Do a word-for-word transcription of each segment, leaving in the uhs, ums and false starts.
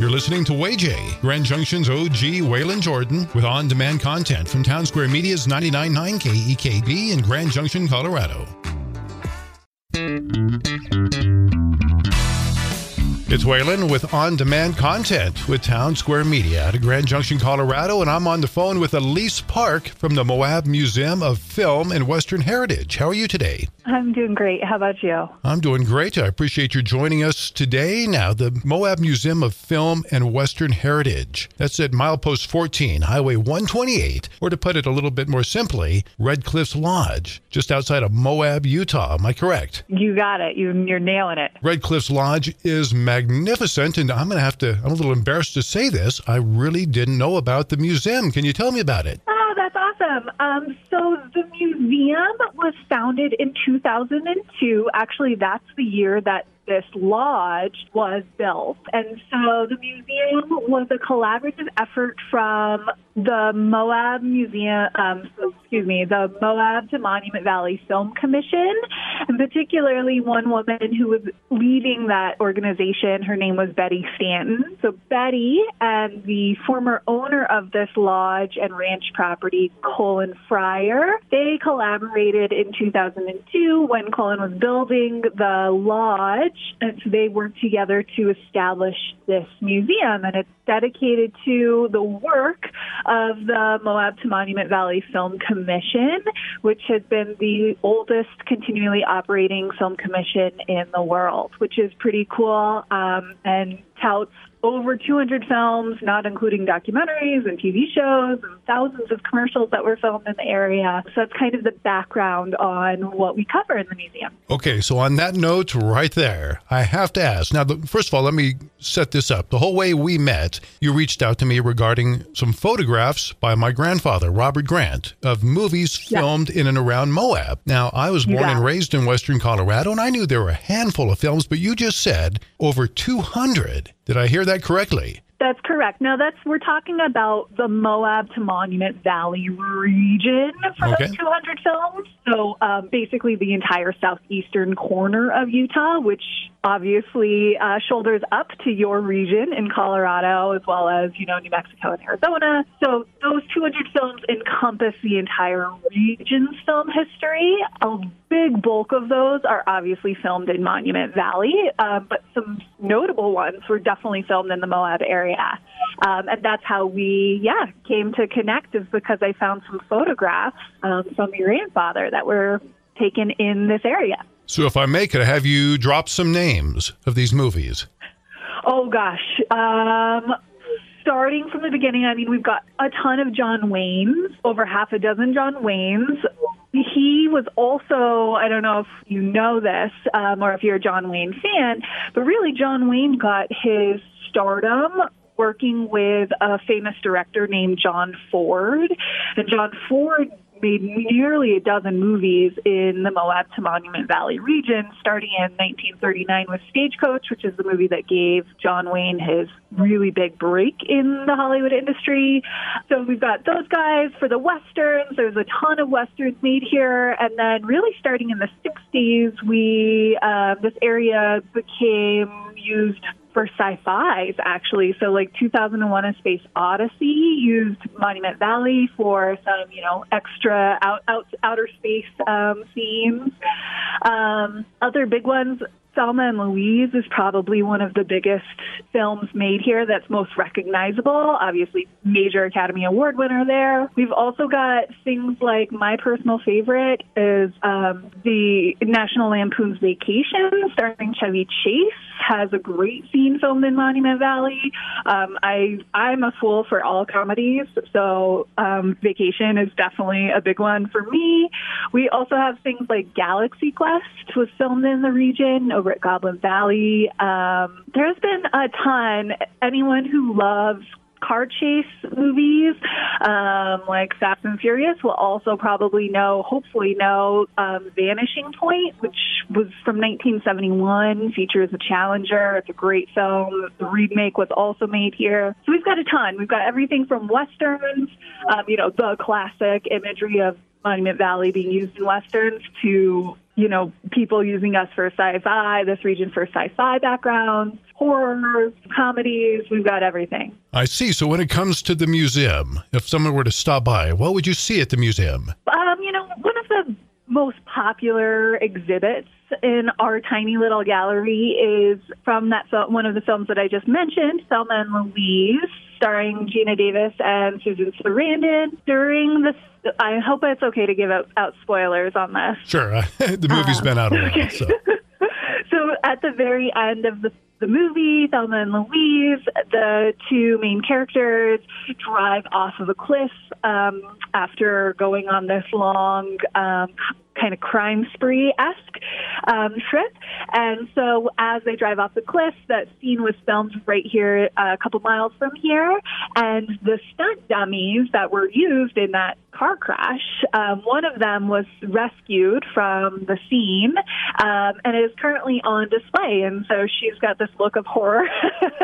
You're listening to Way J, Grand Junction's O G Waylon Jordan, with on-demand content from Town Square Media's ninety-nine point nine K E K B in Grand Junction, Colorado. It's Waylon with on-demand content with Town Square Media out of Grand Junction, Colorado, and I'm on the phone with Elise Park from the Moab Museum of Film and Western Heritage. How are you today? I'm doing great. How about you? I'm doing great. I appreciate you joining us today. Now, the Moab Museum of Film and Western Heritage. That's at Milepost fourteen, Highway one twenty-eight, or to put it a little bit more simply, Red Cliffs Lodge, just outside of Moab, Utah. Am I correct? You got it. You, you're nailing it. Red Cliffs Lodge is magnificent. Magnificent, and I'm going to have to, I'm a little embarrassed to say this, I really didn't know about the museum. Can you tell me about it? Oh, that's awesome. Um, so the museum was founded in two thousand two. Actually, that's the year that this lodge was built. And so the museum was a collaborative effort from the Moab Museum, um, so, excuse me, the Moab to Monument Valley Film Commission, and particularly one woman who was leading that organization. Her name was Betty Stanton. So Betty and the former owner of this lodge and ranch property, Colin Fryer, they collaborated in two thousand two when Colin was building the lodge. And so they worked together to establish this museum, and it's dedicated to the work of the Moab to Monument Valley Film Commission, which has been the oldest continually operating film commission in the world, which is pretty cool, um, and touts over two hundred films, not including documentaries and T V shows and thousands of commercials that were filmed in the area. So that's kind of the background on what we cover in the museum. Okay, so on that note right there, I have to ask. Now, the, first of all, let me set this up. The whole way we met, you reached out to me regarding some photographs by my grandfather, Robert Grant, of movies yeah. filmed in and around Moab. Now, I was born yeah. and raised in Western Colorado, and I knew there were a handful of films, but you just said over two hundred. Did I hear that correctly? That's correct. Now, that's we're talking about the Moab to Monument Valley region for okay. those two hundred films. So um, basically the entire southeastern corner of Utah, which obviously uh, shoulders up to your region in Colorado, as well as, you know, New Mexico and Arizona. So those two hundred films encompass the entire region's film history. A big bulk of those are obviously filmed in Monument Valley, uh, but some notable ones were definitely filmed in the Moab area. Um, and that's how we, yeah, came to connect, is because I found some photographs um, from your grandfather that were taken in this area. So if I may, could I have you drop some names of these movies? Oh, gosh. Um... Starting from the beginning, I mean, we've got a ton of John Waynes, over half a dozen John Waynes. He was also, I don't know if you know this um, or if you're a John Wayne fan, but really John Wayne got his stardom working with a famous director named John Ford. And John Ford made nearly a dozen movies in the Moab to Monument Valley region, starting in nineteen thirty-nine with Stagecoach, which is the movie that gave John Wayne his really big break in the Hollywood industry. So we've got those guys for the Westerns. There's a ton of Westerns made here. And then really starting in the sixties, we uh, this area became used for sci-fis, actually. So, like, two thousand one A Space Odyssey used Monument Valley for some, you know, extra out, out, outer space um, themes. Um, other big ones, Thelma and Louise is probably one of the biggest films made here that's most recognizable. Obviously, major Academy Award winner there. We've also got things like, my personal favorite is um, the National Lampoon's Vacation, starring Chevy Chase, has a great scene filmed in Monument Valley. Um, I, I'm a fool for all comedies, so um, Vacation is definitely a big one for me. We also have things like Galaxy Quest was filmed in the region, over at Goblin Valley. Um, there's been a ton. Anyone who loves car chase movies um, like Fast and Furious will also probably know, hopefully know, um, Vanishing Point, which was from nineteen seventy-one, features a Challenger. It's a great film. The remake was also made here. So we've got a ton. We've got everything from Westerns, um, you know, the classic imagery of Monument Valley being used in Westerns, to, you know, people using us for sci-fi, this region for sci-fi backgrounds, horrors, comedies. We've got everything. I see. So when it comes to the museum, if someone were to stop by, what would you see at the museum? Um, you know, one of the most popular exhibits in our tiny little gallery is from that film, one of the films that I just mentioned, Thelma and Louise, starring Gina Davis and Susan Sarandon. During the, I hope it's okay to give out, out spoilers on this. Sure, uh, the movie's um, been out a while. Okay. So. So at the very end of the, the movie, Thelma and Louise, the two main characters drive off of a cliff um, after going on this long Um, kind of crime spree-esque um, trip. And so as they drive off the cliff, that scene was filmed right here uh, a couple miles from here. And the stunt dummies that were used in that car crash, um, one of them was rescued from the scene um, and is currently on display. And so she's got this look of horror.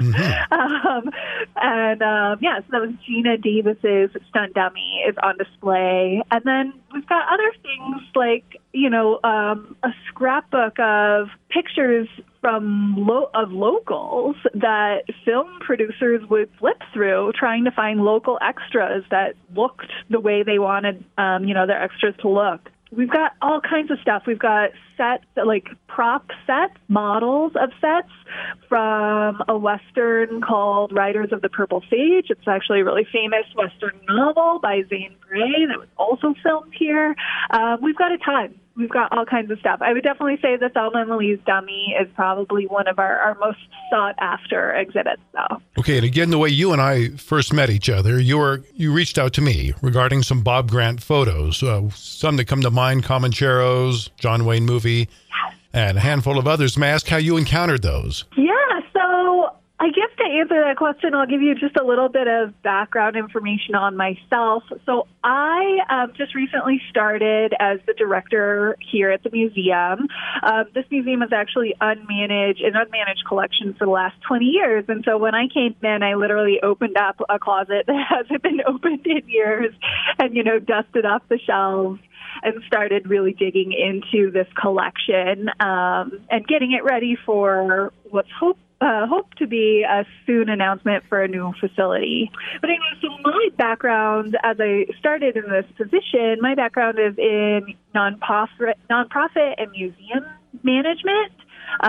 Mm-hmm. um, and um, yeah, so that was Gina Davis's stunt dummy is on display. And then we've got other things like you know, um, a scrapbook of pictures from lo- of locals that film producers would flip through trying to find local extras that looked the way they wanted, um, you know, their extras to look. We've got all kinds of stuff. We've got sets, like prop sets, models of sets from a Western called Riders of the Purple Sage. It's actually a really famous Western novel by Zane Grey that was also filmed here. Uh, we've got a ton. We've got all kinds of stuff. I would definitely say the Thelma and Louise dummy is probably one of our, our most sought-after exhibits, though. Okay, and again, the way you and I first met each other, you were you reached out to me regarding some Bob Grant photos, uh, some that come to mind, Comancheros, John Wayne movie, yes, and a handful of others. May I ask how you encountered those? Yeah, so I guess to answer that question, I'll give you just a little bit of background information on myself. So I um, just recently started as the director here at the museum. Um, this museum is actually unmanaged, an unmanaged collection for the last twenty years. And so when I came in, I literally opened up a closet that hasn't been opened in years and, you know, dusted off the shelves and started really digging into this collection um, and getting it ready for what's hoped Uh, hope to be a soon announcement for a new facility. But anyway, so my background, as I started in this position, my background is in nonprofit, nonprofit and museum management.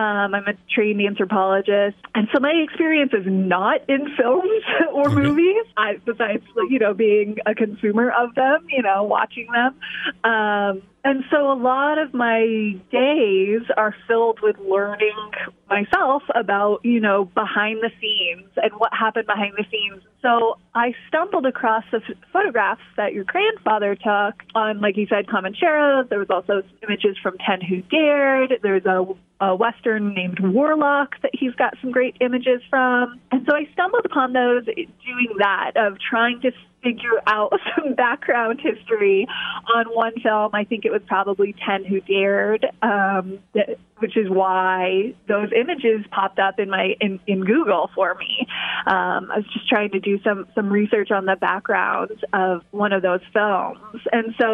Um, I'm a trained anthropologist, and so my experience is not in films or okay. movies, I, besides, you know, being a consumer of them, you know, watching them. Um, and so a lot of my days are filled with learning myself about, you know, behind the scenes and what happened behind the scenes. So I stumbled across the f- photographs that your grandfather took on, like you said, Comancheros. There was also images from Ten Who Dared. There's a a Western named Warlock that he's got some great images from. And so I stumbled upon those doing that, of trying to figure out some background history on one film. I think it was probably Ten Who Dared, um, that, which is why those images popped up in my in, in Google for me. Um, I was just trying to do some, some research on the background of one of those films. And so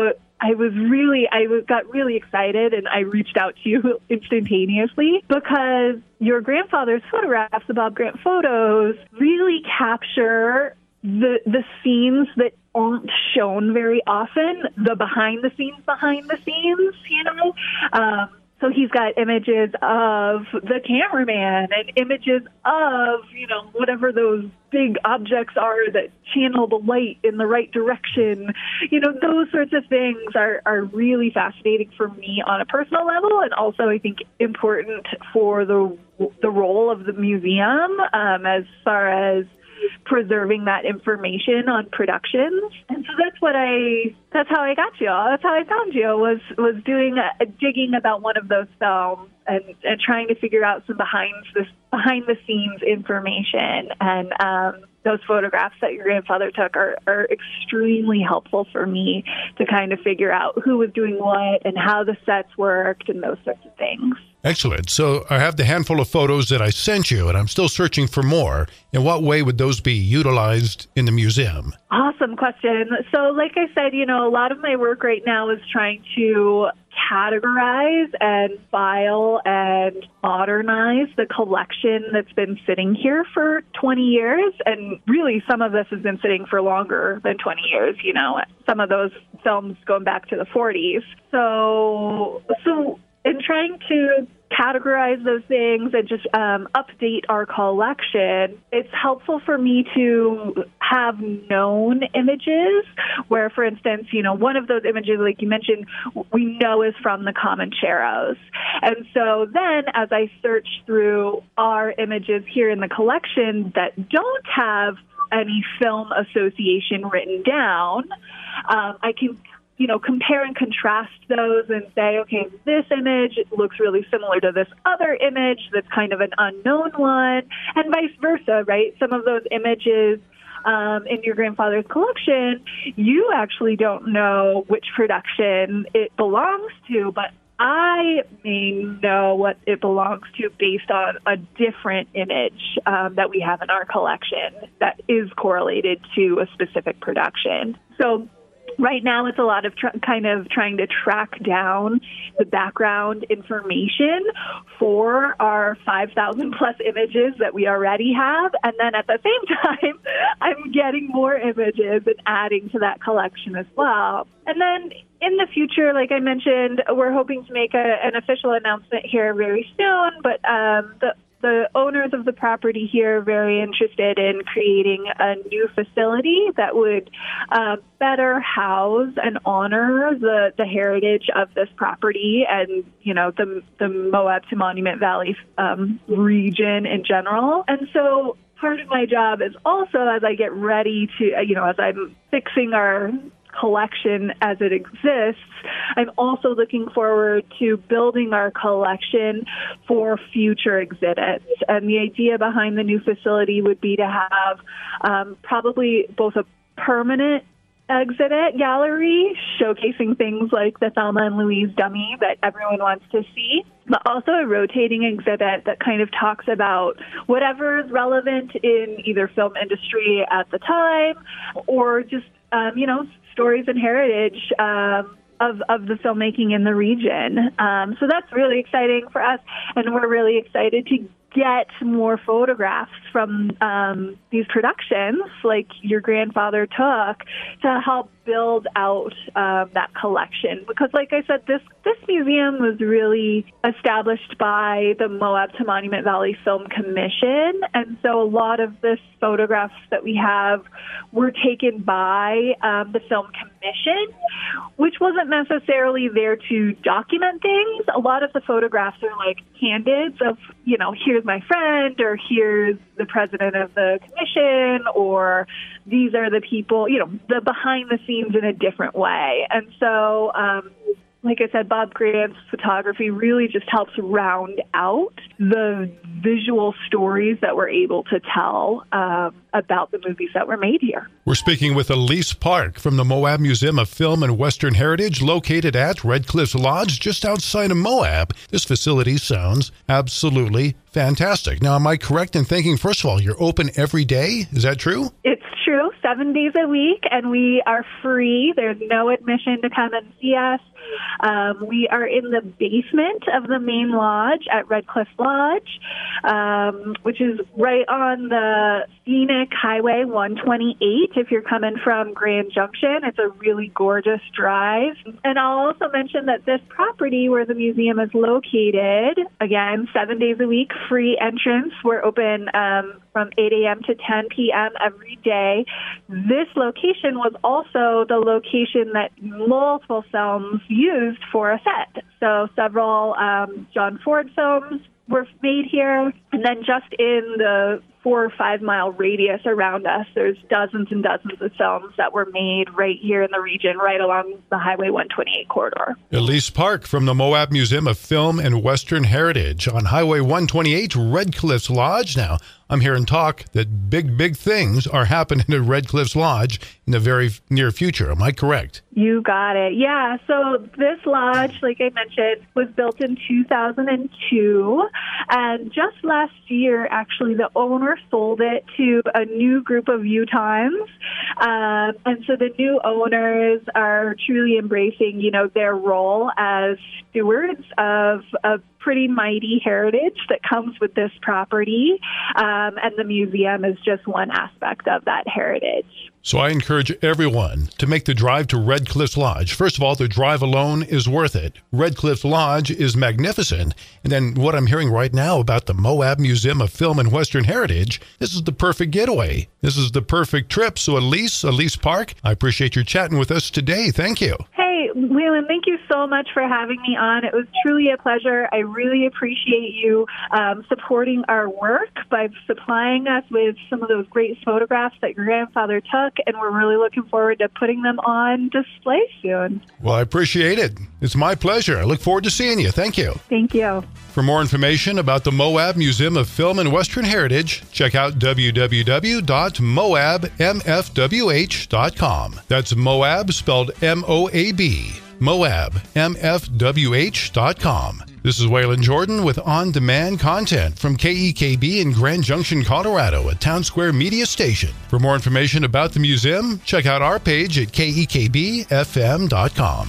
I was really, I got really excited, and I reached out to you instantaneously because your grandfather's photographs, the Bob Grant photos, really capture the the scenes that aren't shown very often, the behind the scenes, behind the scenes, you know. Um, so he's got images of the cameraman and images of, you know, whatever those big objects are that channel the light in the right direction. You know, those sorts of things are, are really fascinating for me on a personal level, and also I think important for the the role of the museum um, as far as preserving that information on productions. And so that's what I, that's how I got you. That's how I found you, was, was doing a, a digging about one of those films and, and trying to figure out some behind the, behind the scenes information. And um, those photographs that your grandfather took are, are extremely helpful for me to kind of figure out who was doing what and how the sets worked and those sorts of things. Excellent. So I have the handful of photos that I sent you, and I'm still searching for more. In what way would those be utilized in the museum? Awesome question. So like I said, you know, a lot of my work right now is trying to categorize and file and modernize the collection that's been sitting here for twenty years. And really, some of this has been sitting for longer than twenty years, you know, some of those films going back to the forties. So, so in trying to categorize those things and just um, update our collection, it's helpful for me to have known images where, for instance, you know, one of those images, like you mentioned, we know is from the Comancheros. And so then as I search through our images here in the collection that don't have any film association written down, um, I can you know, compare and contrast those and say, okay, this image looks really similar to this other image that's kind of an unknown one, and vice versa, right? Some of those images um, in your grandfather's collection, you actually don't know which production it belongs to, but I may know what it belongs to based on a different image um, that we have in our collection that is correlated to a specific production. So right now, it's a lot of tr- kind of trying to track down the background information for our five thousand plus images that we already have. And then at the same time, I'm getting more images and adding to that collection as well. And then in the future, like I mentioned, we're hoping to make a, an official announcement here very soon, but um, the The owners of the property here are very interested in creating a new facility that would uh, better house and honor the, the heritage of this property and, you know, the, the Moab to Monument Valley um, region in general. And so part of my job is also as I get ready to, you know, as I'm fixing our collection as it exists, I'm also looking forward to building our collection for future exhibits. And the idea behind the new facility would be to have um, probably both a permanent exhibit gallery showcasing things like the Thelma and Louise dummy that everyone wants to see, but also a rotating exhibit that kind of talks about whatever is relevant in either film industry at the time or just, um, you know, stories and heritage um, of, of the filmmaking in the region. Um, so that's really exciting for us, and we're really excited to get more photographs from um, these productions like your grandfather took to help build out um, that collection. Because like I said, this, this museum was really established by the Moab to Monument Valley Film Commission, and so a lot of this photographs that we have were taken by um, the Film Commission, which wasn't necessarily there to document things. A lot of the photographs are like candids of, you know, here's my friend, or here's the president of the commission, or these are the people, you know, the behind the scenes in a different way. And so, um, like I said, Bob Grant's photography really just helps round out the visual stories that we're able to tell um, about the movies that were made here. We're speaking with Elise Park from the Moab Museum of Film and Western Heritage, located at Red Cliffs Lodge, just outside of Moab. This facility sounds absolutely fantastic. Now, am I correct in thinking, first of all, you're open every day? Is that true? It's true, seven days a week, and we are free. There's no admission to come and see us. Um, we are in the basement of the main lodge at Red Cliffs Lodge, um, which is right on the Scenic Highway one twenty-eight. If you're coming from Grand Junction, it's a really gorgeous drive. And I'll also mention that this property where the museum is located, again, seven days a week, free entrance. We're open um, from eight a.m. to ten p.m. every day. This location was also the location that multiple films used for a set. So several um, John Ford films were made here. And then just in the four or five mile radius around us, there's dozens and dozens of films that were made right here in the region, right along the Highway one twenty-eight corridor. Elise Park from the Moab Museum of Film and Western Heritage on Highway one twenty-eight, Red Cliffs Lodge. Now, I'm hearing talk that big, big things are happening at Red Cliffs Lodge in the very near future. Am I correct? You got it. Yeah. So this lodge, like I mentioned, was built in two thousand two. And just last year, actually, the owner later sold it to a new group of Utahns. Um, and so the new owners are truly embracing, you know, their role as stewards of a pretty mighty heritage that comes with this property. Um, and the museum is just one aspect of that heritage. So I encourage everyone to make the drive to Red Cliffs Lodge. First of all, the drive alone is worth it. Red Cliffs Lodge is magnificent. And then what I'm hearing right now about the Moab Museum of Film and Western Heritage, this is the perfect getaway. This is the perfect trip. So Elise, Elise Park, I appreciate you chatting with us today. Thank you. Hey, Waylon, thank you so much for having me on. It was truly a pleasure. I really appreciate you um, supporting our work by supplying us with some of those great photographs that your grandfather took. And we're really looking forward to putting them on display soon. Well, I appreciate it. It's my pleasure. I look forward to seeing you. Thank you. Thank you. For more information about the Moab Museum of Film and Western Heritage, check out w w w dot moab m f w h dot com. That's Moab spelled M O A B, moab m f w h dot com. This is Waylon Jordan with on-demand content from K E K B in Grand Junction, Colorado, a Town Square Media station. For more information about the museum, check out our page at K E K B F M dot com.